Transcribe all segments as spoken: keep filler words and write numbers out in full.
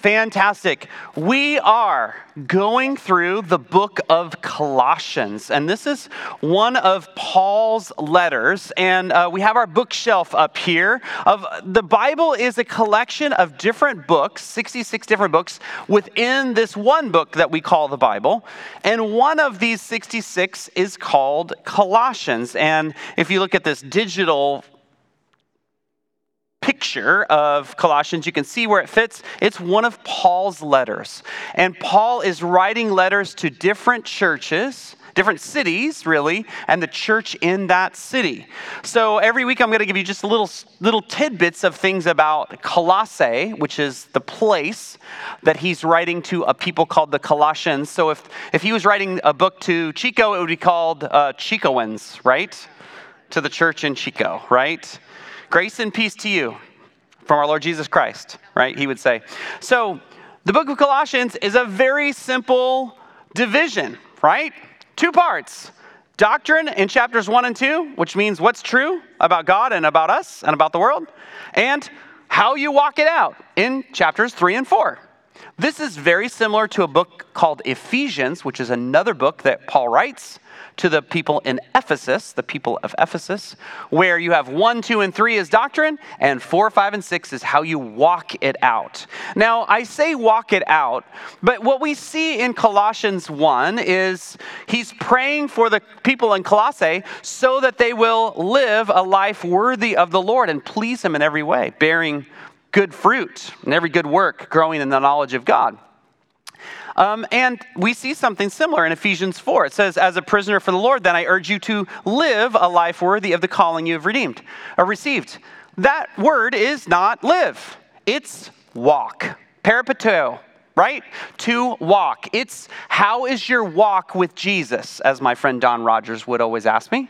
Fantastic. We are going through the book of Colossians, and this is one of Paul's letters, and uh, we have our bookshelf up here. Of the Bible is a collection of different books, sixty-six different books, within this one book that we call the Bible, and one of these sixty-six is called Colossians, and if you look at this digital picture of Colossians, you can see where it fits. It's one of Paul's letters. And Paul is writing letters to different churches, different cities, really, and the church in that city. So every week I'm going to give you just little little tidbits of things about Colossae, which is the place that he's writing to a people called the Colossians. So if, if he was writing a book to Chico, it would be called uh, Chicoans, right? To the church in Chico, right? Grace and peace to you from our Lord Jesus Christ, right? He would say. So the book of Colossians is a very simple division, right? Two parts. Doctrine in chapters one and two, which means what's true about God and about us and about the world, and how you walk it out in chapters three and four. This is very similar to a book called Ephesians, which is another book that Paul writes to the people in Ephesus, the people of Ephesus, where you have one, two, and three is doctrine, and four, five, and six is how you walk it out. Now, I say walk it out, but what we see in Colossians one is he's praying for the people in Colossae so that they will live a life worthy of the Lord and please him in every way, bearing good fruit and every good work, growing in the knowledge of God. Um, and we see something similar in Ephesians four. It says, as a prisoner for the Lord, then I urge you to live a life worthy of the calling you have redeemed or received. That word is not live. It's walk. Peripito, right? To walk. It's how is your walk with Jesus, as my friend Don Rogers would always ask me.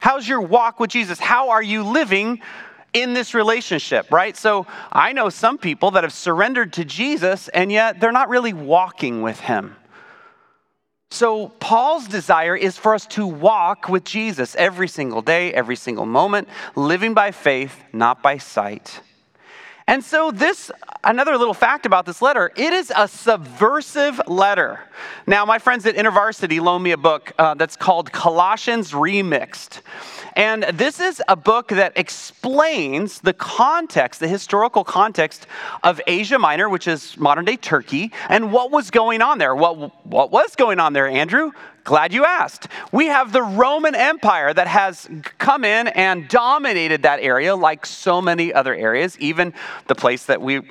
How's your walk with Jesus? How are you living in this relationship, right? So I know some people that have surrendered to Jesus and yet they're not really walking with him. So Paul's desire is for us to walk with Jesus every single day, every single moment, living by faith, not by sight. And so this, another little fact about this letter, it is a subversive letter. Now, my friends at InterVarsity loaned me a book uh, that's called Colossians Remixed. And this is a book that explains the context, the historical context of Asia Minor, which is modern-day Turkey, and what was going on there. What, what was going on there, Andrew? Glad you asked. We have the Roman Empire that has come in and dominated that area like so many other areas, even the place that we,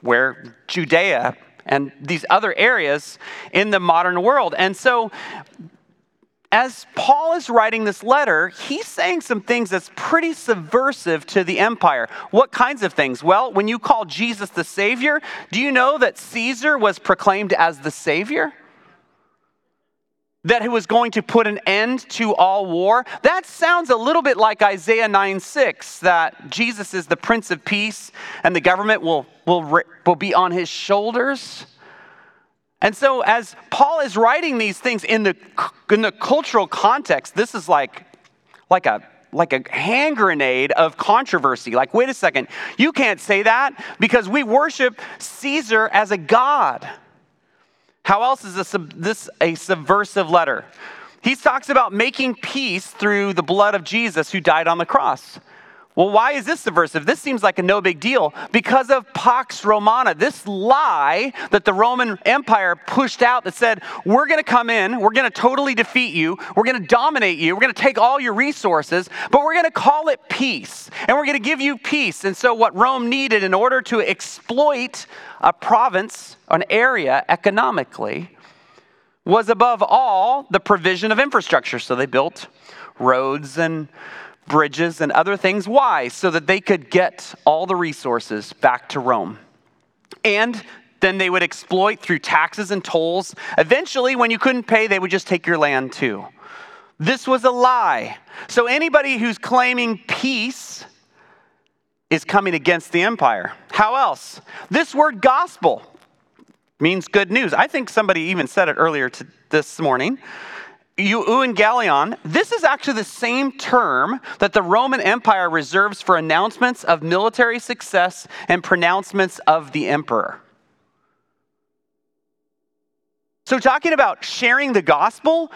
where Judea and these other areas in the modern world. And so as Paul is writing this letter, he's saying some things that's pretty subversive to the empire. What kinds of things? Well, when you call Jesus the Savior, do you know that Caesar was proclaimed as the Savior? That he was going to put an end to all war. That sounds a little bit like Isaiah nine six, that Jesus is the Prince of Peace and the government will, will, will be on his shoulders. And so as Paul is writing these things in the, in the cultural context, this is like, like a like a hand grenade of controversy. Like, wait a second, you can't say that because we worship Caesar as a god. How else is this, this a subversive letter? He talks about making peace through the blood of Jesus who died on the cross. Well, why is this subversive? This seems like a no big deal. Because of Pax Romana, this lie that the Roman Empire pushed out that said, we're going to come in, we're going to totally defeat you, we're going to dominate you, we're going to take all your resources, but we're going to call it peace, and we're going to give you peace. And so what Rome needed in order to exploit a province, an area economically, was above all the provision of infrastructure. So they built roads and bridges and other things. Why? So that they could get all the resources back to Rome. And then they would exploit through taxes and tolls. Eventually, when you couldn't pay, they would just take your land too. This was a lie. So anybody who's claiming peace is coming against the empire. How else? This word gospel means good news. I think somebody even said it earlier to this morning. Euangelion, this is actually the same term that the Roman Empire reserves for announcements of military success and pronouncements of the emperor. So talking about sharing the gospel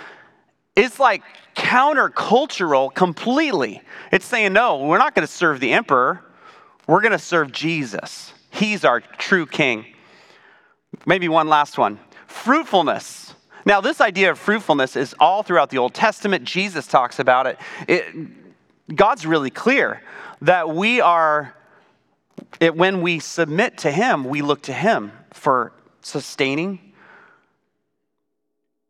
is like countercultural completely. It's saying, no, we're not going to serve the emperor. We're going to serve Jesus. He's our true king. Maybe one last one. Fruitfulness. Now, this idea of fruitfulness is all throughout the Old Testament. Jesus talks about it. it God's really clear that we are, it, when we submit to him, we look to him for sustaining.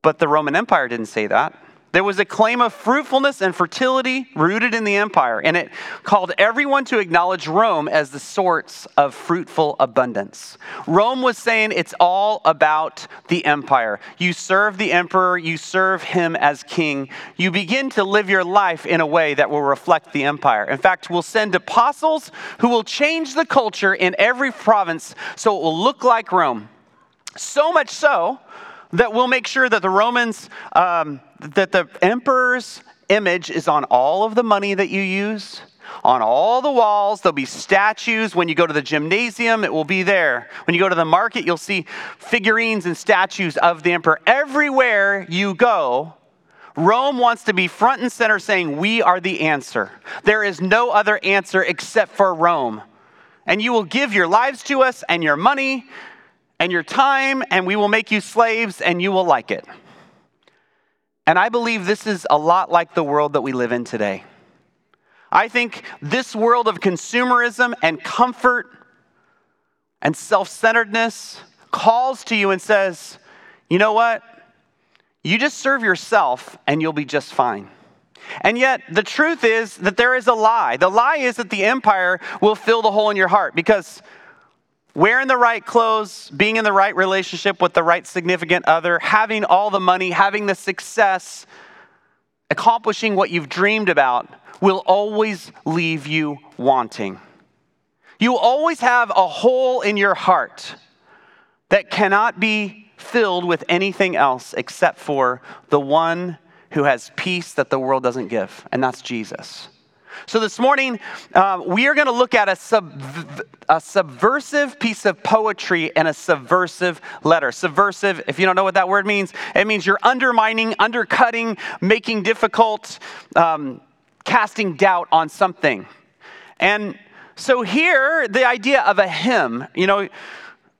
But the Roman Empire didn't say that. There was a claim of fruitfulness and fertility rooted in the empire, and it called everyone to acknowledge Rome as the source of fruitful abundance. Rome was saying it's all about the empire. You serve the emperor, you serve him as king. You begin to live your life in a way that will reflect the empire. In fact, we'll send apostles who will change the culture in every province so it will look like Rome. So much so that we'll make sure that the Romans, um, that the emperor's image is on all of the money that you use, on all the walls. There'll be statues. When you go to the gymnasium, it will be there. When you go to the market, you'll see figurines and statues of the emperor. Everywhere you go, Rome wants to be front and center saying, we are the answer. There is no other answer except for Rome. And you will give your lives to us and your money and your time, and we will make you slaves, and you will like it. And I believe this is a lot like the world that we live in today. I think this world of consumerism and comfort and self-centeredness calls to you and says, you know what? You just serve yourself, and you'll be just fine. And yet, the truth is that there is a lie. The lie is that the empire will fill the hole in your heart, because wearing the right clothes, being in the right relationship with the right significant other, having all the money, having the success, accomplishing what you've dreamed about will always leave you wanting. You always have a hole in your heart that cannot be filled with anything else except for the one who has peace that the world doesn't give, and that's Jesus. So this morning, uh, we are going to look at a, sub, a subversive piece of poetry and a subversive letter. Subversive, if you don't know what that word means, it means you're undermining, undercutting, making difficult, um, casting doubt on something. And so here, the idea of a hymn, you know,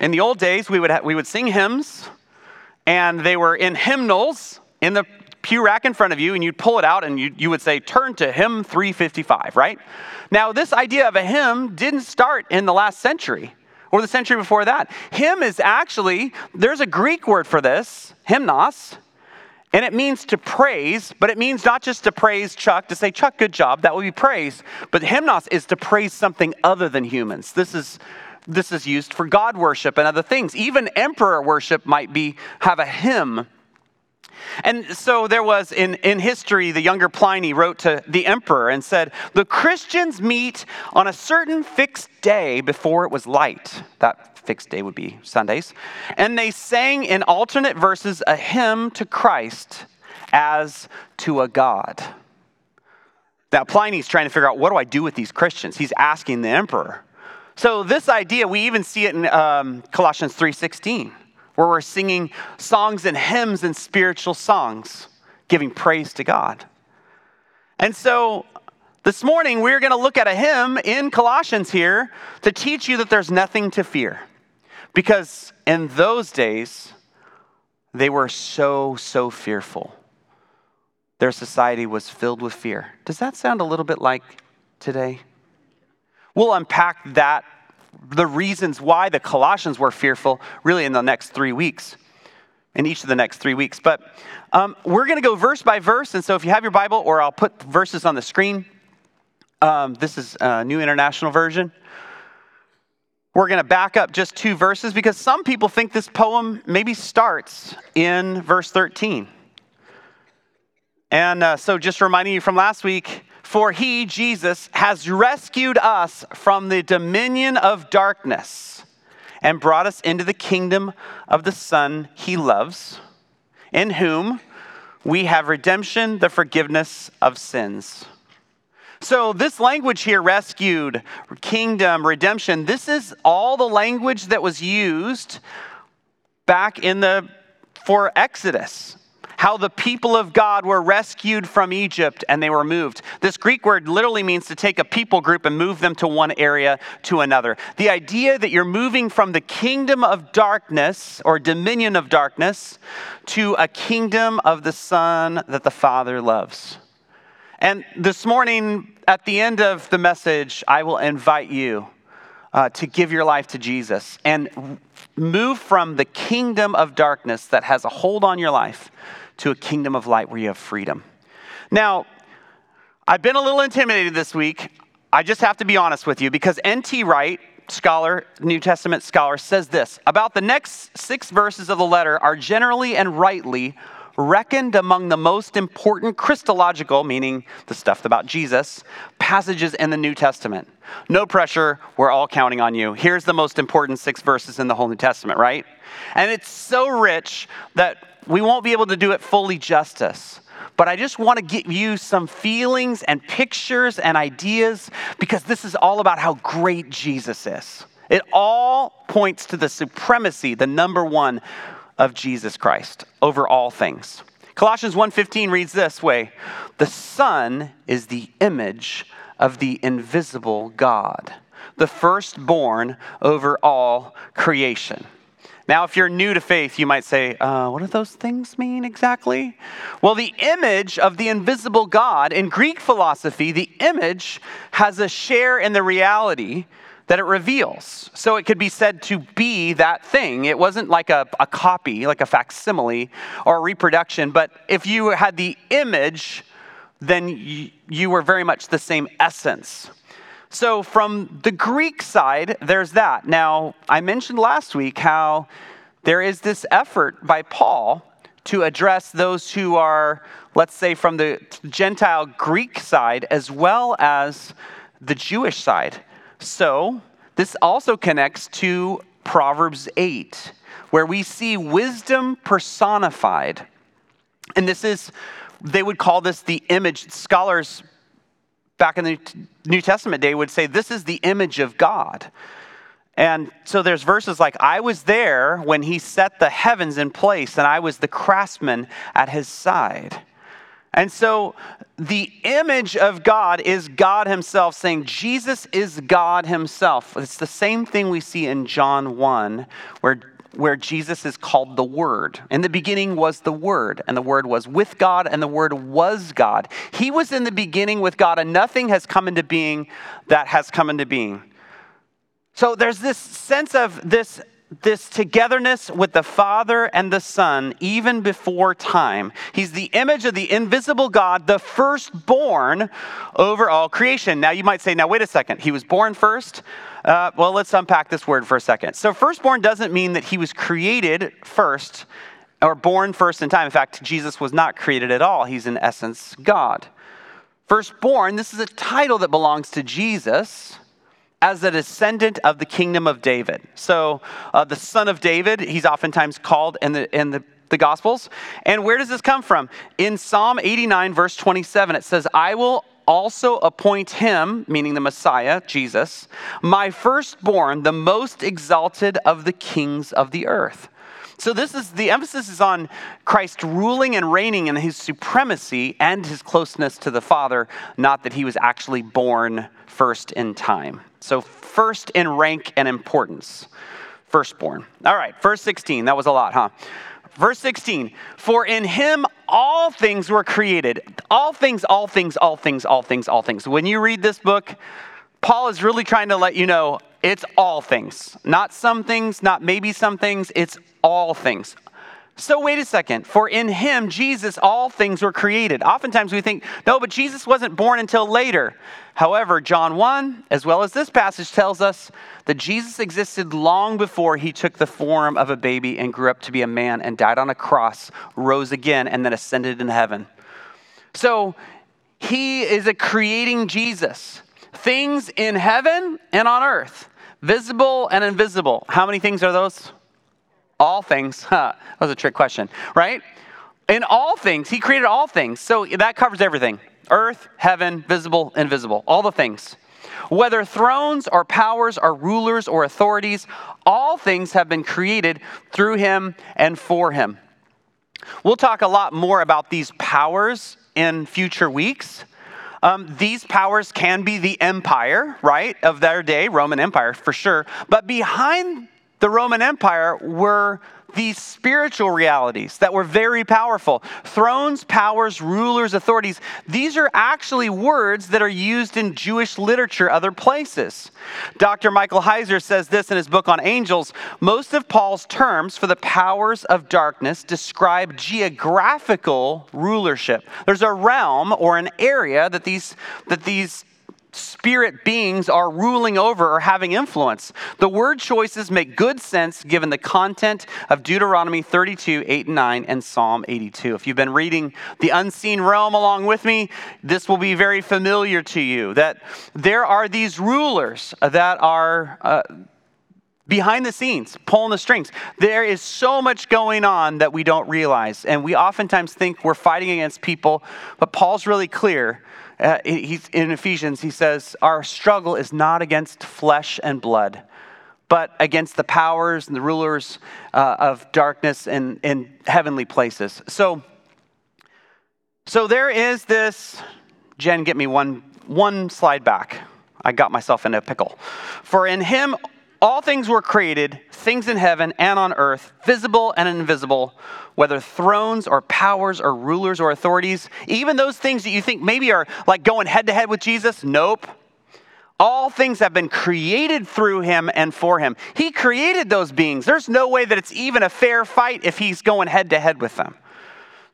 in the old days, we would ha- we would sing hymns, and they were in hymnals in the pew rack in front of you, and you'd pull it out, and you, you would say, turn to hymn three fifty-five, right? Now, this idea of a hymn didn't start in the last century or the century before that. Hymn is actually, there's a Greek word for this, hymnos, and it means to praise, but it means not just to praise Chuck, to say, Chuck, good job, that would be praise, but hymnos is to praise something other than humans. This is this is used for God worship and other things. Even emperor worship might be have a hymn. And so there was, in, in history, the younger Pliny wrote to the emperor and said, the Christians meet on a certain fixed day before it was light. That fixed day would be Sundays. And they sang in alternate verses a hymn to Christ as to a God. Now, Pliny's trying to figure out, what do I do with these Christians? He's asking the emperor. So this idea, we even see it in um, Colossians three sixteen. Where we're singing songs and hymns and spiritual songs, giving praise to God. And so this morning, we're going to look at a hymn in Colossians here to teach you that there's nothing to fear. Because in those days, they were so, so fearful. Their society was filled with fear. Does that sound a little bit like today? We'll unpack that, the reasons why the Colossians were fearful, really in the next three weeks, in each of the next three weeks. But um, we're going to go verse by verse, and so if you have your Bible, or I'll put verses on the screen. Um, this is a New International Version. We're going to back up just two verses, because some people think this poem maybe starts in verse thirteen. And uh, so just reminding you from last week, for he, Jesus, has rescued us from the dominion of darkness and brought us into the kingdom of the Son he loves, in whom we have redemption, the forgiveness of sins. So this language here, rescued, kingdom, redemption, this is all the language that was used back in the for Exodus, how the people of God were rescued from Egypt and they were moved. This Greek word literally means to take a people group and move them to one area to another. The idea that you're moving from the kingdom of darkness or dominion of darkness to a kingdom of the Son that the Father loves. And this morning, at the end of the message, I will invite you Uh, to give your life to Jesus and move from the kingdom of darkness that has a hold on your life to a kingdom of light where you have freedom. Now, I've been a little intimidated this week. I just have to be honest with you, because N T Wright, scholar, New Testament scholar, says this about the next six verses of the letter are generally and rightly reckoned among the most important Christological, meaning the stuff about Jesus, passages in the New Testament. No pressure, we're all counting on you. Here's the most important six verses in the whole New Testament, right? And it's so rich that we won't be able to do it fully justice. But I just want to give you some feelings and pictures and ideas, because this is all about how great Jesus is. It all points to the supremacy, the number one of Jesus Christ over all things. Colossians one fifteen reads this way: the Son is the image of the invisible God, the firstborn over all creation. Now, if you're new to faith, you might say, uh, what do those things mean exactly? Well, the image of the invisible God, in Greek philosophy, the image has a share in the reality that it reveals. So it could be said to be that thing. It wasn't like a, a copy, like a facsimile or a reproduction, but if you had the image, then you, you were very much the same essence. So from the Greek side, there's that. Now, I mentioned last week how there is this effort by Paul to address those who are, let's say, from the Gentile Greek side as well as the Jewish side. So this also connects to Proverbs eight, where we see wisdom personified. And this is, they would call this the image. Scholars back in the New Testament day would say this is the image of God. And so there's verses like, I was there when he set the heavens in place, and I was the craftsman at his side. And so the image of God is God himself, saying Jesus is God himself. It's the same thing we see in John one, where, where Jesus is called the Word. In the beginning was the Word, and the Word was with God, and the Word was God. He was in the beginning with God, and nothing has come into being that has come into being. So there's this sense of this This togetherness with the Father and the Son, even before time. He's the image of the invisible God, the firstborn over all creation. Now you might say, now wait a second, he was born first? Uh, well, let's unpack this word for a second. So firstborn doesn't mean that he was created first or born first in time. In fact, Jesus was not created at all. He's in essence God. Firstborn, this is a title that belongs to Jesus as a descendant of the kingdom of David. So uh, the son of David, he's oftentimes called in the in the, the Gospels. And where does this come from? In Psalm eighty-nine, verse twenty-seven, it says, I will also appoint him, meaning the Messiah, Jesus, my firstborn, the most exalted of the kings of the earth. So this is, the emphasis is on Christ ruling and reigning in his supremacy and his closeness to the Father, not that he was actually born first in time. So first in rank and importance, firstborn. All right, verse sixteen, that was a lot, huh? Verse sixteen, for in him all things were created. All things, all things, all things, all things, all things. When you read this book, Paul is really trying to let you know it's all things. Not some things, not maybe some things, it's all things. So wait a second, for in him, Jesus, all things were created. Oftentimes we think, no, but Jesus wasn't born until later. However, John one, as well as this passage, tells us that Jesus existed long before he took the form of a baby and grew up to be a man and died on a cross, rose again, and then ascended into heaven. So he is a creating Jesus. Things in heaven and on earth, visible and invisible. How many things are those? All things. Huh. That was a trick question, right? In all things, he created all things. So that covers everything. Earth, heaven, visible, invisible. All the things. Whether thrones or powers or rulers or authorities, all things have been created through him and for him. We'll talk a lot more about these powers in future weeks. Um, these powers can be the empire, right, of their day, Roman Empire for sure. But behind the Roman Empire were these spiritual realities that were very powerful. Thrones, powers, rulers, authorities. These are actually words that are used in Jewish literature other places. Doctor Michael Heiser says this in his book on angels. Most of Paul's terms for the powers of darkness describe geographical rulership. There's a realm or an area that these that these spirit beings are ruling over or having influence. The word choices make good sense given the content of Deuteronomy thirty-two, eight and nine, and Psalm eighty-two. If you've been reading The Unseen Realm along with me, this will be very familiar to you, that there are these rulers that are uh, behind the scenes, pulling the strings. There is so much going on that we don't realize, and we oftentimes think we're fighting against people, but Paul's really clear. Uh, he's, in Ephesians, he says, our struggle is not against flesh and blood, but against the powers and the rulers uh, of darkness and in heavenly places. So, so there is this, Jen, get me one, one slide back. I got myself in a pickle. For in him, all things were created, things in heaven and on earth, visible and invisible, whether thrones or powers or rulers or authorities, even those things that you think maybe are like going head to head with Jesus. Nope. All things have been created through him and for him. He created those beings. There's no way that it's even a fair fight if he's going head to head with them.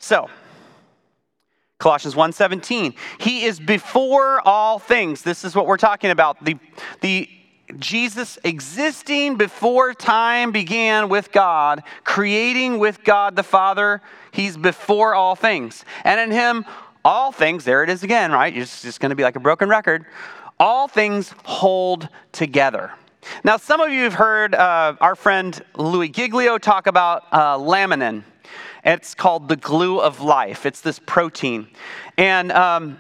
So, Colossians one seventeen, he is before all things. This is what we're talking about. The, the, Jesus existing before time began with God, creating with God the Father. He's before all things. And in him, all things, there it is again, right? It's just going to be like a broken record. All things hold together. Now, some of you have heard uh, our friend Louis Giglio talk about uh, laminin. It's called the glue of life. It's this protein. And um,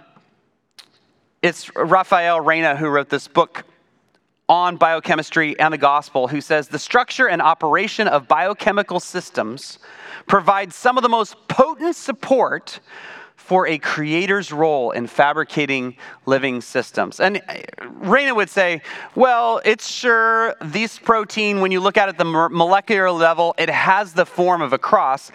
it's Raphael Reyna who wrote this book on biochemistry and the gospel, who says the structure and operation of biochemical systems provides some of the most potent support for a creator's role in fabricating living systems. And Reyna would say, well, it's sure this protein, when you look at it at the molecular level, it has the form of a cross.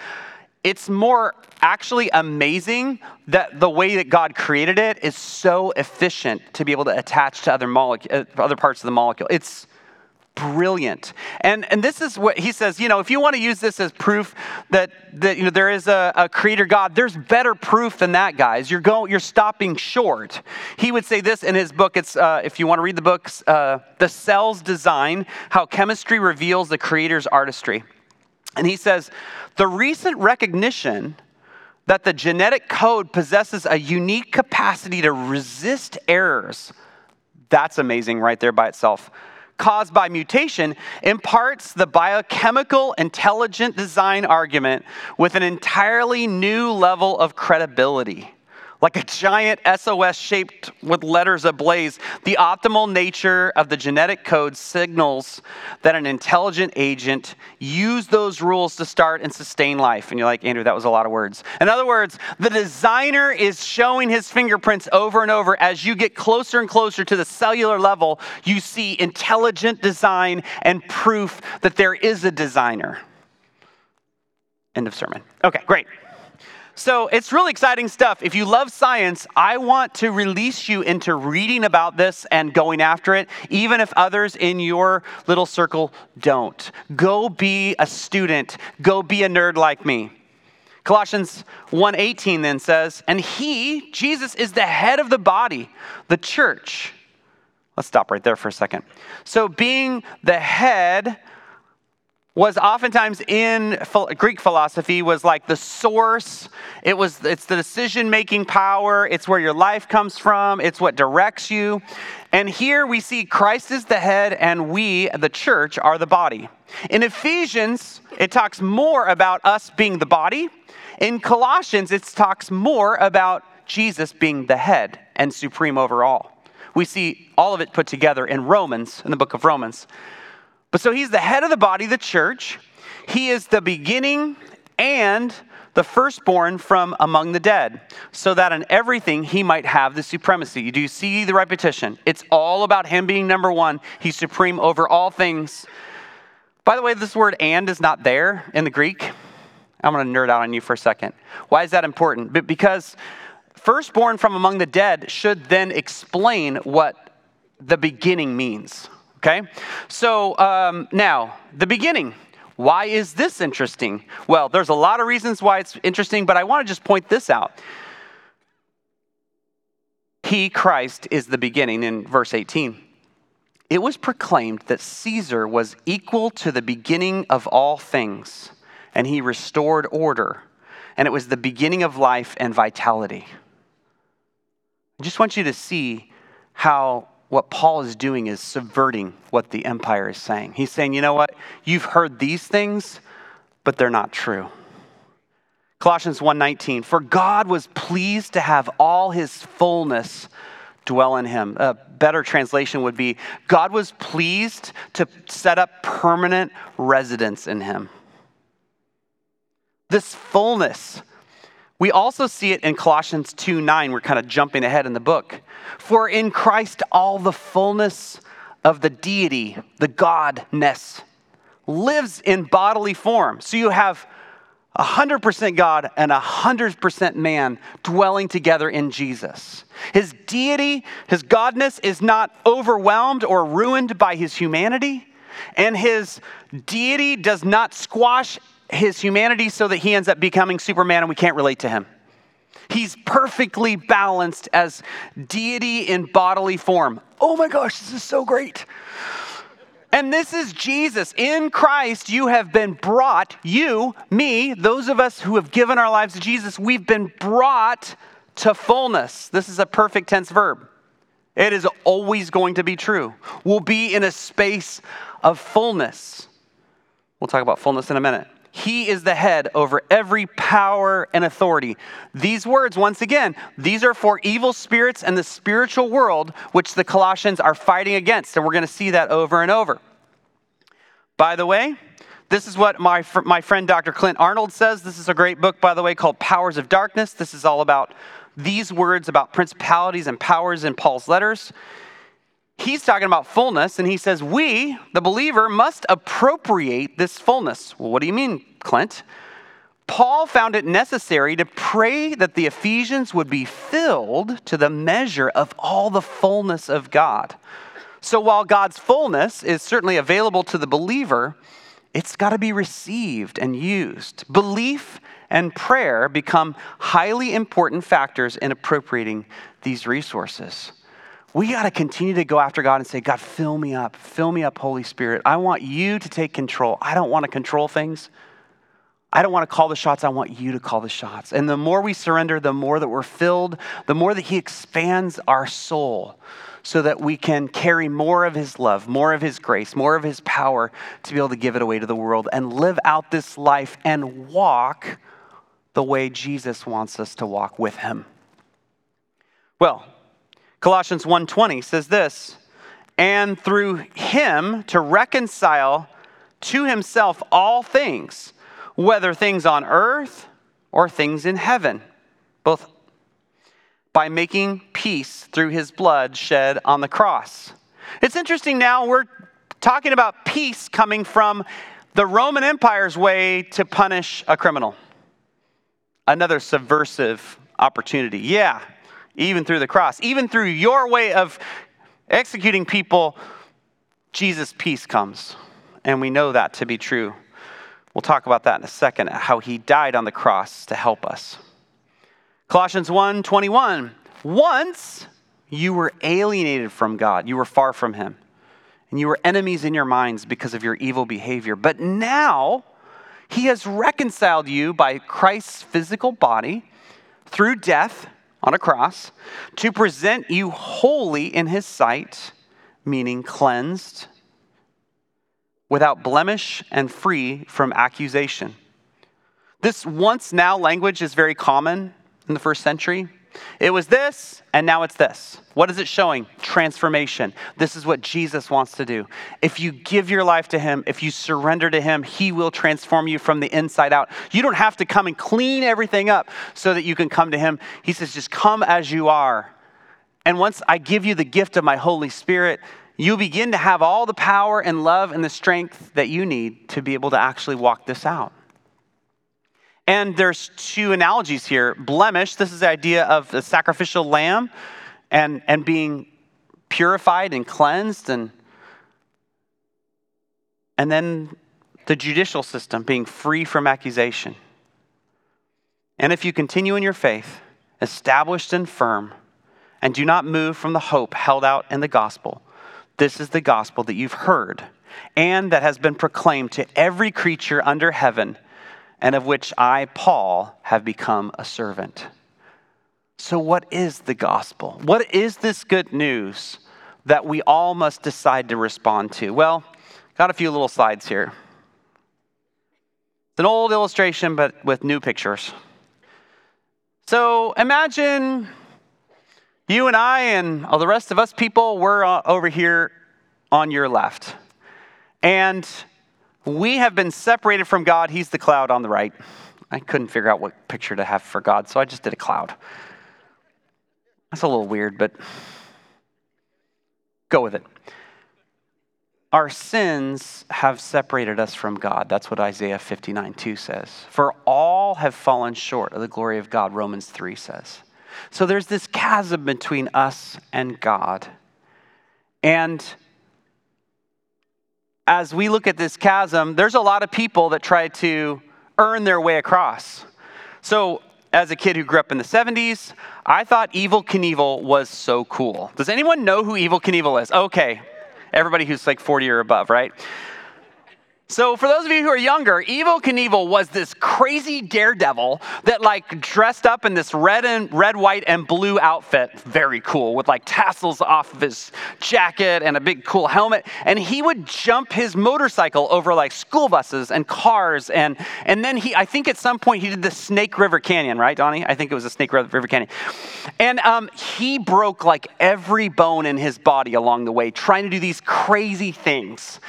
It's more actually amazing that the way that God created it is so efficient to be able to attach to other molecule, other parts of the molecule. It's brilliant. And and this is what he says, you know, if you want to use this as proof that, that you know, there is a, a creator God, there's better proof than that, guys. You're going, you're stopping short. He would say this in his book. It's uh, if you want to read the books, uh, The Cell's Design, How Chemistry Reveals the Creator's Artistry. And he says, the recent recognition that the genetic code possesses a unique capacity to resist errors, that's amazing right there by itself, caused by mutation, imparts the biochemical intelligent design argument with an entirely new level of credibility. Like a giant S O S shaped with letters ablaze, the optimal nature of the genetic code signals that an intelligent agent used those rules to start and sustain life. And you're like, Andrew, that was a lot of words. In other words, the designer is showing his fingerprints over and over. As you get closer and closer to the cellular level, you see intelligent design and proof that there is a designer. End of sermon. Okay, great. So it's really exciting stuff. If you love science, I want to release you into reading about this and going after it, even if others in your little circle don't. Go be a student. Go be a nerd like me. Colossians one eighteen then says, and he, Jesus, is the head of the body, the church. Let's stop right there for a second. So being the head was oftentimes in Greek philosophy was like the source. It was, it's the decision-making power. It's where your life comes from. It's what directs you. And here we see Christ is the head and we, the church, are the body. In Ephesians, it talks more about us being the body. In Colossians, it talks more about Jesus being the head and supreme over all. We see all of it put together in Romans, in the book of Romans. But so he's the head of the body, the church. He is the beginning and the firstborn from among the dead, so that in everything he might have the supremacy. Do you see the repetition? It's all about him being number one. He's supreme over all things. By the way, this word "and" is not there in the Greek. I'm going to nerd out on you for a second. Why is that important? But because firstborn from among the dead should then explain what the beginning means, okay? So um, now, the beginning. Why is this interesting? Well, there's a lot of reasons why it's interesting, but I want to just point this out. He, Christ, is the beginning in verse eighteen. It was proclaimed that Caesar was equal to the beginning of all things, and he restored order, and it was the beginning of life and vitality. I just want you to see how what Paul is doing is subverting what the empire is saying. He's saying, you know what? You've heard these things, but they're not true. Colossians one nineteen, for God was pleased to have all his fullness dwell in him. A better translation would be, God was pleased to set up permanent residence in him. This fullness. We also see it in Colossians two nine. We're kind of jumping ahead in the book. For in Christ all the fullness of the deity, the godness, lives in bodily form. So you have one hundred percent God and one hundred percent man dwelling together in Jesus. His deity, his godness is not overwhelmed or ruined by his humanity. And his deity does not squash his humanity so that he ends up becoming Superman and we can't relate to him. He's perfectly balanced as deity in bodily form. Oh my gosh, this is so great. And this is Jesus. In Christ, you have been brought, you, me, those of us who have given our lives to Jesus, we've been brought to fullness. This is a perfect tense verb. It is always going to be true. We'll be in a space of fullness. We'll talk about fullness in a minute. He is the head over every power and authority. These words, once again, these are for evil spirits and the spiritual world, which the Colossians are fighting against. And we're going to see that over and over. By the way, this is what my, my friend Doctor Clint Arnold says. This is a great book, by the way, called Powers of Darkness. This is all about these words about principalities and powers in Paul's letters. He's talking about fullness, and he says, we, the believer, must appropriate this fullness. Well, what do you mean, Clint? Paul found it necessary to pray that the Ephesians would be filled to the measure of all the fullness of God. So while God's fullness is certainly available to the believer, it's got to be received and used. Belief and prayer become highly important factors in appropriating these resources. We got to continue to go after God and say, God, fill me up. Fill me up, Holy Spirit. I want you to take control. I don't want to control things. I don't want to call the shots. I want you to call the shots. And the more we surrender, the more that we're filled, the more that he expands our soul so that we can carry more of his love, more of his grace, more of his power to be able to give it away to the world and live out this life and walk the way Jesus wants us to walk with him. Well, Colossians one twenty says this, and through him to reconcile to himself all things, whether things on earth or things in heaven, both by making peace through his blood shed on the cross. It's interesting now we're talking about peace coming from the Roman Empire's way to punish a criminal. Another subversive opportunity. Yeah. Even through the cross, even through your way of executing people, Jesus' peace comes. And we know that to be true. We'll talk about that in a second, how he died on the cross to help us. Colossians one twenty-one, once you were alienated from God, you were far from him, and you were enemies in your minds because of your evil behavior. But now he has reconciled you by Christ's physical body through death on a cross, to present you holy in his sight, meaning cleansed, without blemish and free from accusation. This once now language is very common in the first century. It was this, and now it's this. What is it showing? Transformation. This is what Jesus wants to do. If you give your life to him, if you surrender to him, he will transform you from the inside out. You don't have to come and clean everything up so that you can come to him. He says, just come as you are. And once I give you the gift of my Holy Spirit, you begin to have all the power and love and the strength that you need to be able to actually walk this out. And there's two analogies here. Blemish, this is the idea of the sacrificial lamb and, and being purified and cleansed. And, and then the judicial system, being free from accusation. And if you continue in your faith, established and firm, and do not move from the hope held out in the gospel, this is the gospel that you've heard and that has been proclaimed to every creature under heaven, and of which I, Paul, have become a servant. So what is the gospel? What is this good news that we all must decide to respond to? Well, got a few little slides here. It's an old illustration, but with new pictures. So imagine you and I and all the rest of us people were over here on your left. And we have been separated from God. He's the cloud on the right. I couldn't figure out what picture to have for God, so I just did a cloud. That's a little weird, but go with it. Our sins have separated us from God. That's what Isaiah fifty-nine two says. For all have fallen short of the glory of God, Romans three says. So there's this chasm between us and God. And as we look at this chasm, there's a lot of people that try to earn their way across. So as a kid who grew up in the seventies, I thought Evel Knievel was so cool. Does anyone know who Evel Knievel is? Okay, everybody who's like forty or above, right? So for those of you who are younger, Evel Knievel was this crazy daredevil that like dressed up in this red, and red, white, and blue outfit, very cool, with like tassels off of his jacket and a big cool helmet. And he would jump his motorcycle over like school buses and cars. And and then he, I think at some point he did the Snake River Canyon, right, Donnie? I think it was the Snake River Canyon. And um, he broke like every bone in his body along the way, trying to do these crazy things.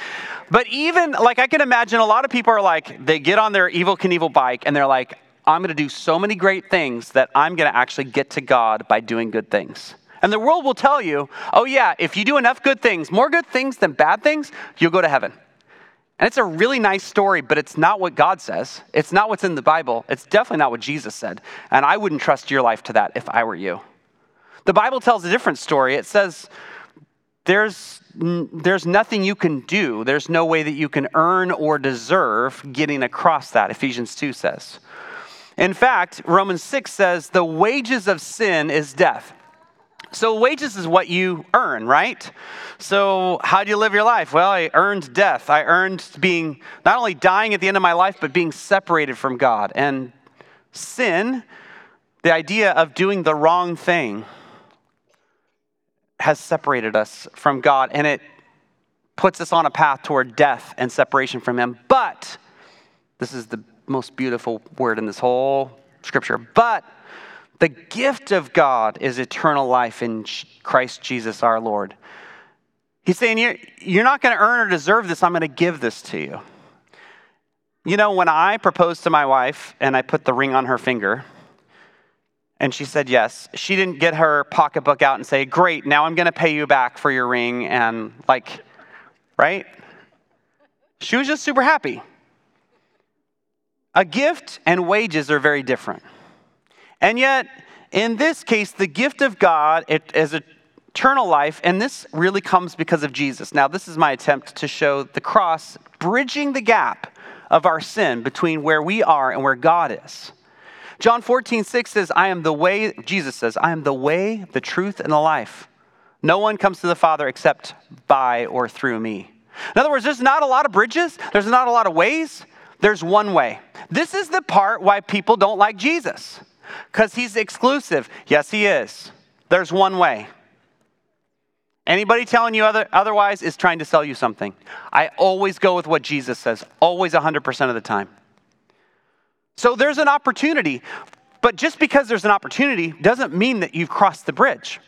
But even, like, I can imagine a lot of people are like, they get on their Evel Knievel bike and they're like, I'm going to do so many great things that I'm going to actually get to God by doing good things. And the world will tell you, oh yeah, if you do enough good things, more good things than bad things, you'll go to heaven. And it's a really nice story, but it's not what God says. It's not what's in the Bible. It's definitely not what Jesus said. And I wouldn't trust your life to that if I were you. The Bible tells a different story. It says, There's there's nothing you can do. There's no way that you can earn or deserve getting across that, Ephesians two says. In fact, Romans six says, the wages of sin is death. So wages is what you earn, right? So how do you live your life? Well, I earned death. I earned being, not only dying at the end of my life, but being separated from God. And sin, the idea of doing the wrong thing, has separated us from God, and it puts us on a path toward death and separation from him. But, this is the most beautiful word in this whole scripture, but the gift of God is eternal life in Christ Jesus our Lord. He's saying, you're, you're not going to earn or deserve this. I'm going to give this to you. You know, when I proposed to my wife and I put the ring on her finger, and she said yes, she didn't get her pocketbook out and say, great, now I'm going to pay you back for your ring. And like, right? She was just super happy. A gift and wages are very different. And yet, in this case, the gift of God is eternal life. And this really comes because of Jesus. Now, this is my attempt to show the cross bridging the gap of our sin between where we are and where God is. John fourteen six says, I am the way, Jesus says, I am the way, the truth, and the life. No one comes to the Father except by or through me. In other words, there's not a lot of bridges. There's not a lot of ways. There's one way. This is the part why people don't like Jesus, because he's exclusive. Yes, he is. There's one way. Anybody telling you other, otherwise is trying to sell you something. I always go with what Jesus says, always one hundred percent of the time. So there's an opportunity But just because there's an opportunity doesn't mean that you've crossed the bridge.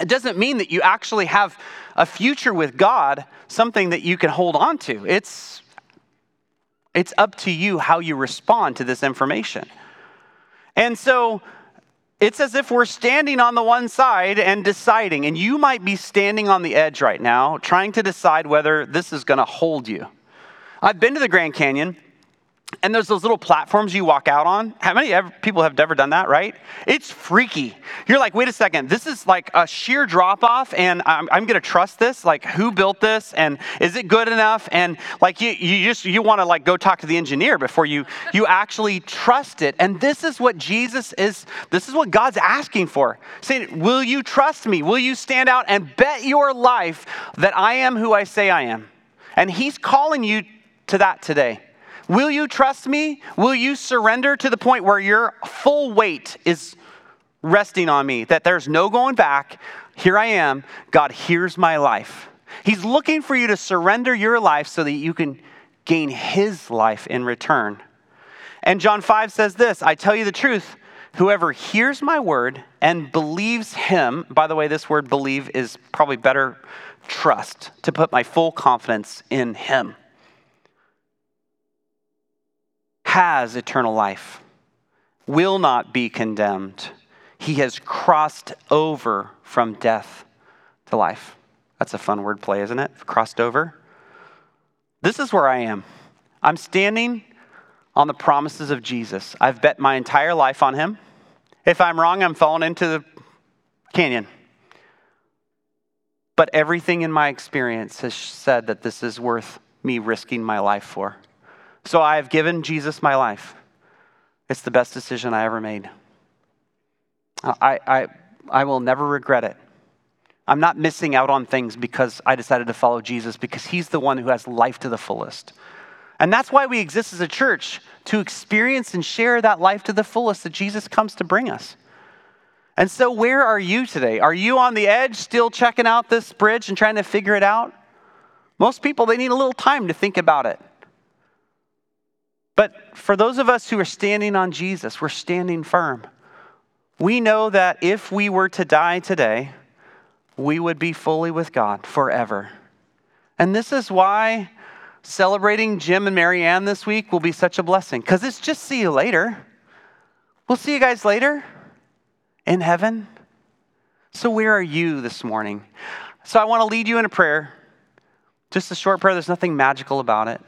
It doesn't mean that you actually have a future with God, something that you can hold on to. It's, it's up to you how you respond to this information. And so it's as if we're standing on the one side and deciding, and you might be standing on the edge right now, trying to decide whether this is going to hold you. I've been to the Grand Canyon, and there's those little platforms you walk out on. How many ever, people have ever done that, right? It's freaky. You're like, wait a second, this is like a sheer drop-off, and I'm, I'm going to trust this. Like, who built this, and is it good enough? And like, you, you just, you want to like go talk to the engineer before you, you actually trust it. And this is what Jesus is, this is what God's asking for. Saying, will you trust me? Will you stand out and bet your life that I am who I say I am? And he's calling you to that today. Will you trust me? Will you surrender to the point where your full weight is resting on me, that there's no going back? Here I am. God hears my life. He's looking for you to surrender your life so that you can gain his life in return. And John five says this, I tell you the truth, whoever hears my word and believes him, by the way, this word believe is probably better trust, to put my full confidence in him, has eternal life, will not be condemned. He has crossed over from death to life. That's a fun word play, isn't it? Crossed over. This is where I am. I'm standing on the promises of Jesus. I've bet my entire life on him. If I'm wrong, I'm falling into the canyon. But everything in my experience has said that this is worth me risking my life for. So I have given Jesus my life. It's the best decision I ever made. I, I, I will never regret it. I'm not missing out on things because I decided to follow Jesus, because he's the one who has life to the fullest. And that's why we exist as a church, to experience and share that life to the fullest that Jesus comes to bring us. And so where are you today? Are you on the edge still checking out this bridge and trying to figure it out? Most people, they need a little time to think about it. But for those of us who are standing on Jesus, we're standing firm. We know that if we were to die today, we would be fully with God forever. And this is why celebrating Jim and Mary Ann this week will be such a blessing, because it's just see you later. We'll see you guys later in heaven. So where are you this morning? So I want to lead you in a prayer, just a short prayer. There's nothing magical about it.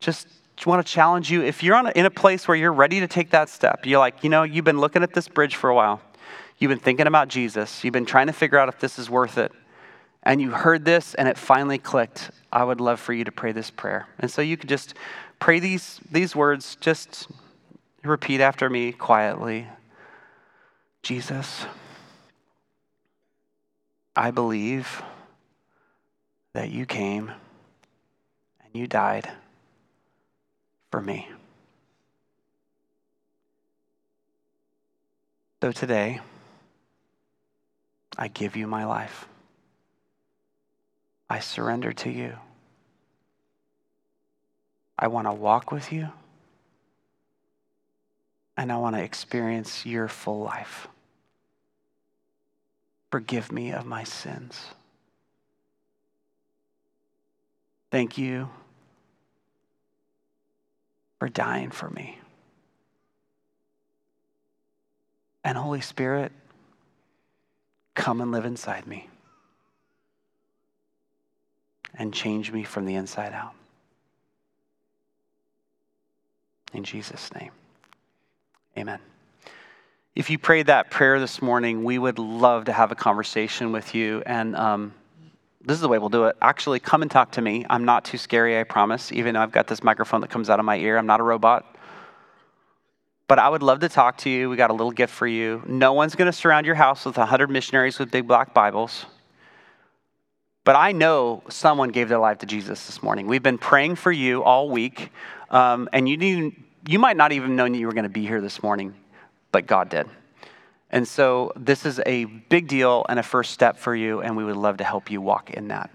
Just I want to challenge you, if you're on a, in a place where you're ready to take that step, you're like, you know, you've been looking at this bridge for a while. You've been thinking about Jesus. You've been trying to figure out if this is worth it. And you heard this and it finally clicked. I would love for you to pray this prayer. And so you could just pray these, these words. Just repeat after me quietly. Jesus, I believe that you came and you died for me. So today, I give you my life. I surrender to you. I want to walk with you, and I want to experience your full life. Forgive me of my sins. Thank you for dying for me. And Holy Spirit, come and live inside me and change me from the inside out. In Jesus' name, amen. If you prayed that prayer this morning, we would love to have a conversation with you, and um this is the way we'll do it. Actually, come and talk to me. I'm not too scary, I promise, even though I've got this microphone that comes out of my ear. I'm not a robot. But I would love to talk to you. We got a little gift for you. No one's going to surround your house with one hundred missionaries with big black Bibles. But I know someone gave their life to Jesus this morning. We've been praying for you all week. Um, and you didn't, you might not even know you were going to be here this morning, but God did. And so this is a big deal and a first step for you, and we would love to help you walk in that.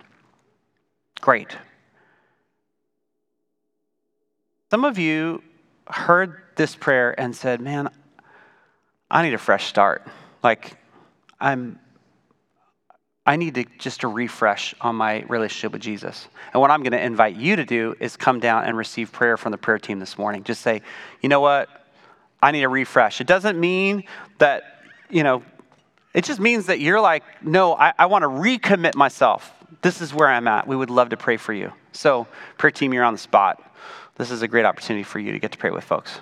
Great. Some of you heard this prayer and said, man, I need a fresh start. Like, I'm, I need to just to refresh on my relationship with Jesus. And what I'm going to invite you to do is come down and receive prayer from the prayer team this morning. Just say, you know what? I need a refresh. It doesn't mean that, you know, it just means that you're like, no, I, I want to recommit myself. This is where I'm at. We would love to pray for you. So, prayer team, you're on the spot. This is a great opportunity for you to get to pray with folks.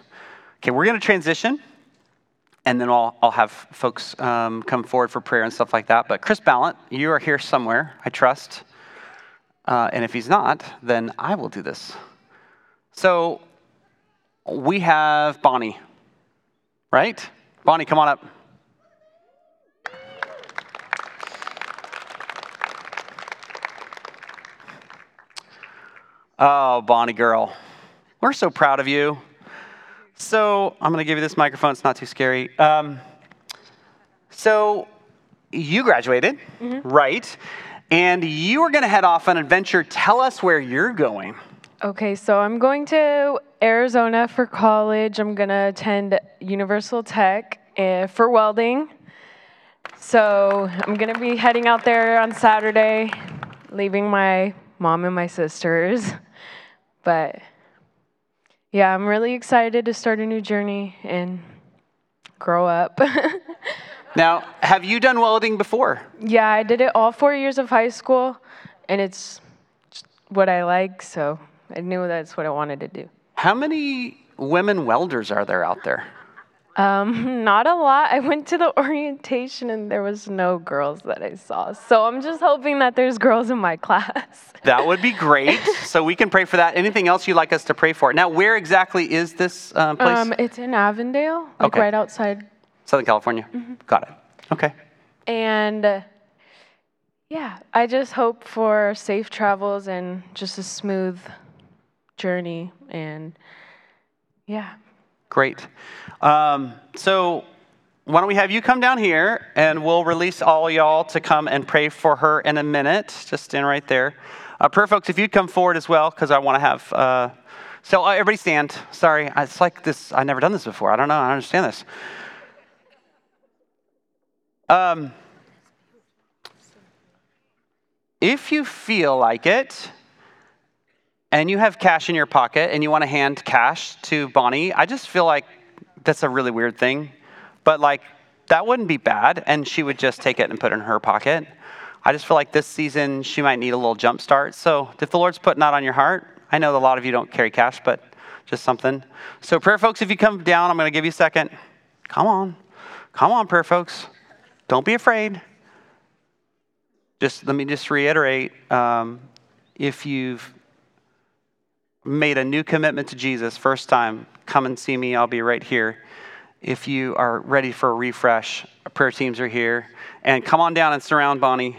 Okay, we're going to transition, and then I'll, I'll have folks um, come forward for prayer and stuff like that. But Chris Ballant, you are here somewhere, I trust. Uh, and if he's not, then I will do this. So, we have Bonnie, right? Bonnie, come on up. Oh, Bonnie girl, we're so proud of you. So I'm going to give you this microphone. It's not too scary. Um, so you graduated, mm-hmm. right? And you are going to head off on an adventure. Tell us where you're going. Okay, so I'm going to Arizona for college. I'm going to attend Universal Tech for welding. So I'm going to be heading out there on Saturday, leaving my mom and my sisters. But yeah, I'm really excited to start a new journey and grow up. Now, have you done welding before? Yeah, I did it all four years of high school, and it's what I like, so I knew that's what I wanted to do. How many women welders are there out there? Um, not a lot. I went to the orientation, and there was no girls that I saw. So I'm just hoping that there's girls in my class. That would be great. So we can pray for that. Anything else you'd like us to pray for? Now, where exactly is this uh, place? Um, it's in Avondale, like okay. right outside. Southern California. Mm-hmm. Got it. Okay. And, uh, yeah, I just hope for safe travels and just a smooth journey. And, yeah. Great. Um, so why don't we have you come down here, and we'll release all y'all to come and pray for her in a minute. Just stand right there. Uh, prayer folks, if you'd come forward as well, because I want to have... Uh, so uh, everybody stand. Sorry, it's like this. I've never done this before. I don't know. I don't understand this. Um, if you feel like it... and you have cash in your pocket, and you want to hand cash to Bonnie, I just feel like that's a really weird thing. But, like, that wouldn't be bad, and she would just take it and put it in her pocket. I just feel like this season she might need a little jump start. So if the Lord's putting that on your heart, I know a lot of you don't carry cash, but just something. So prayer folks, if you come down, I'm going to give you a second. Come on. Come on, prayer folks. Don't be afraid. Just let me just reiterate, um, if you've made a new commitment to Jesus first time, come and see me. I'll be right here. If you are ready for a refresh, our prayer teams are here. And come on down and surround Bonnie.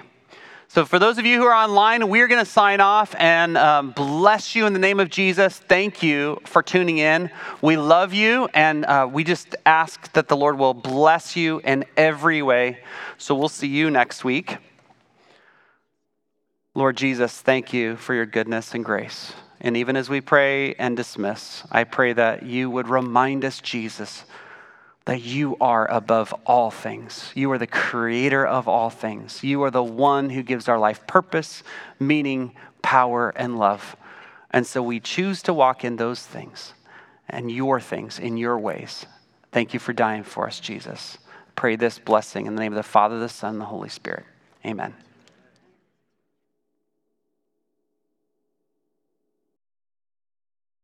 So for those of you who are online, we're going to sign off and um, bless you in the name of Jesus. Thank you for tuning in. We love you, and uh, we just ask that the Lord will bless you in every way. So we'll see you next week. Lord Jesus, thank you for your goodness and grace. And even as we pray and dismiss, I pray that you would remind us, Jesus, that you are above all things. You are the creator of all things. You are the one who gives our life purpose, meaning, power, and love. And so we choose to walk in those things and your things, in your ways. Thank you for dying for us, Jesus. Pray this blessing in the name of the Father, the Son, and the Holy Spirit. Amen.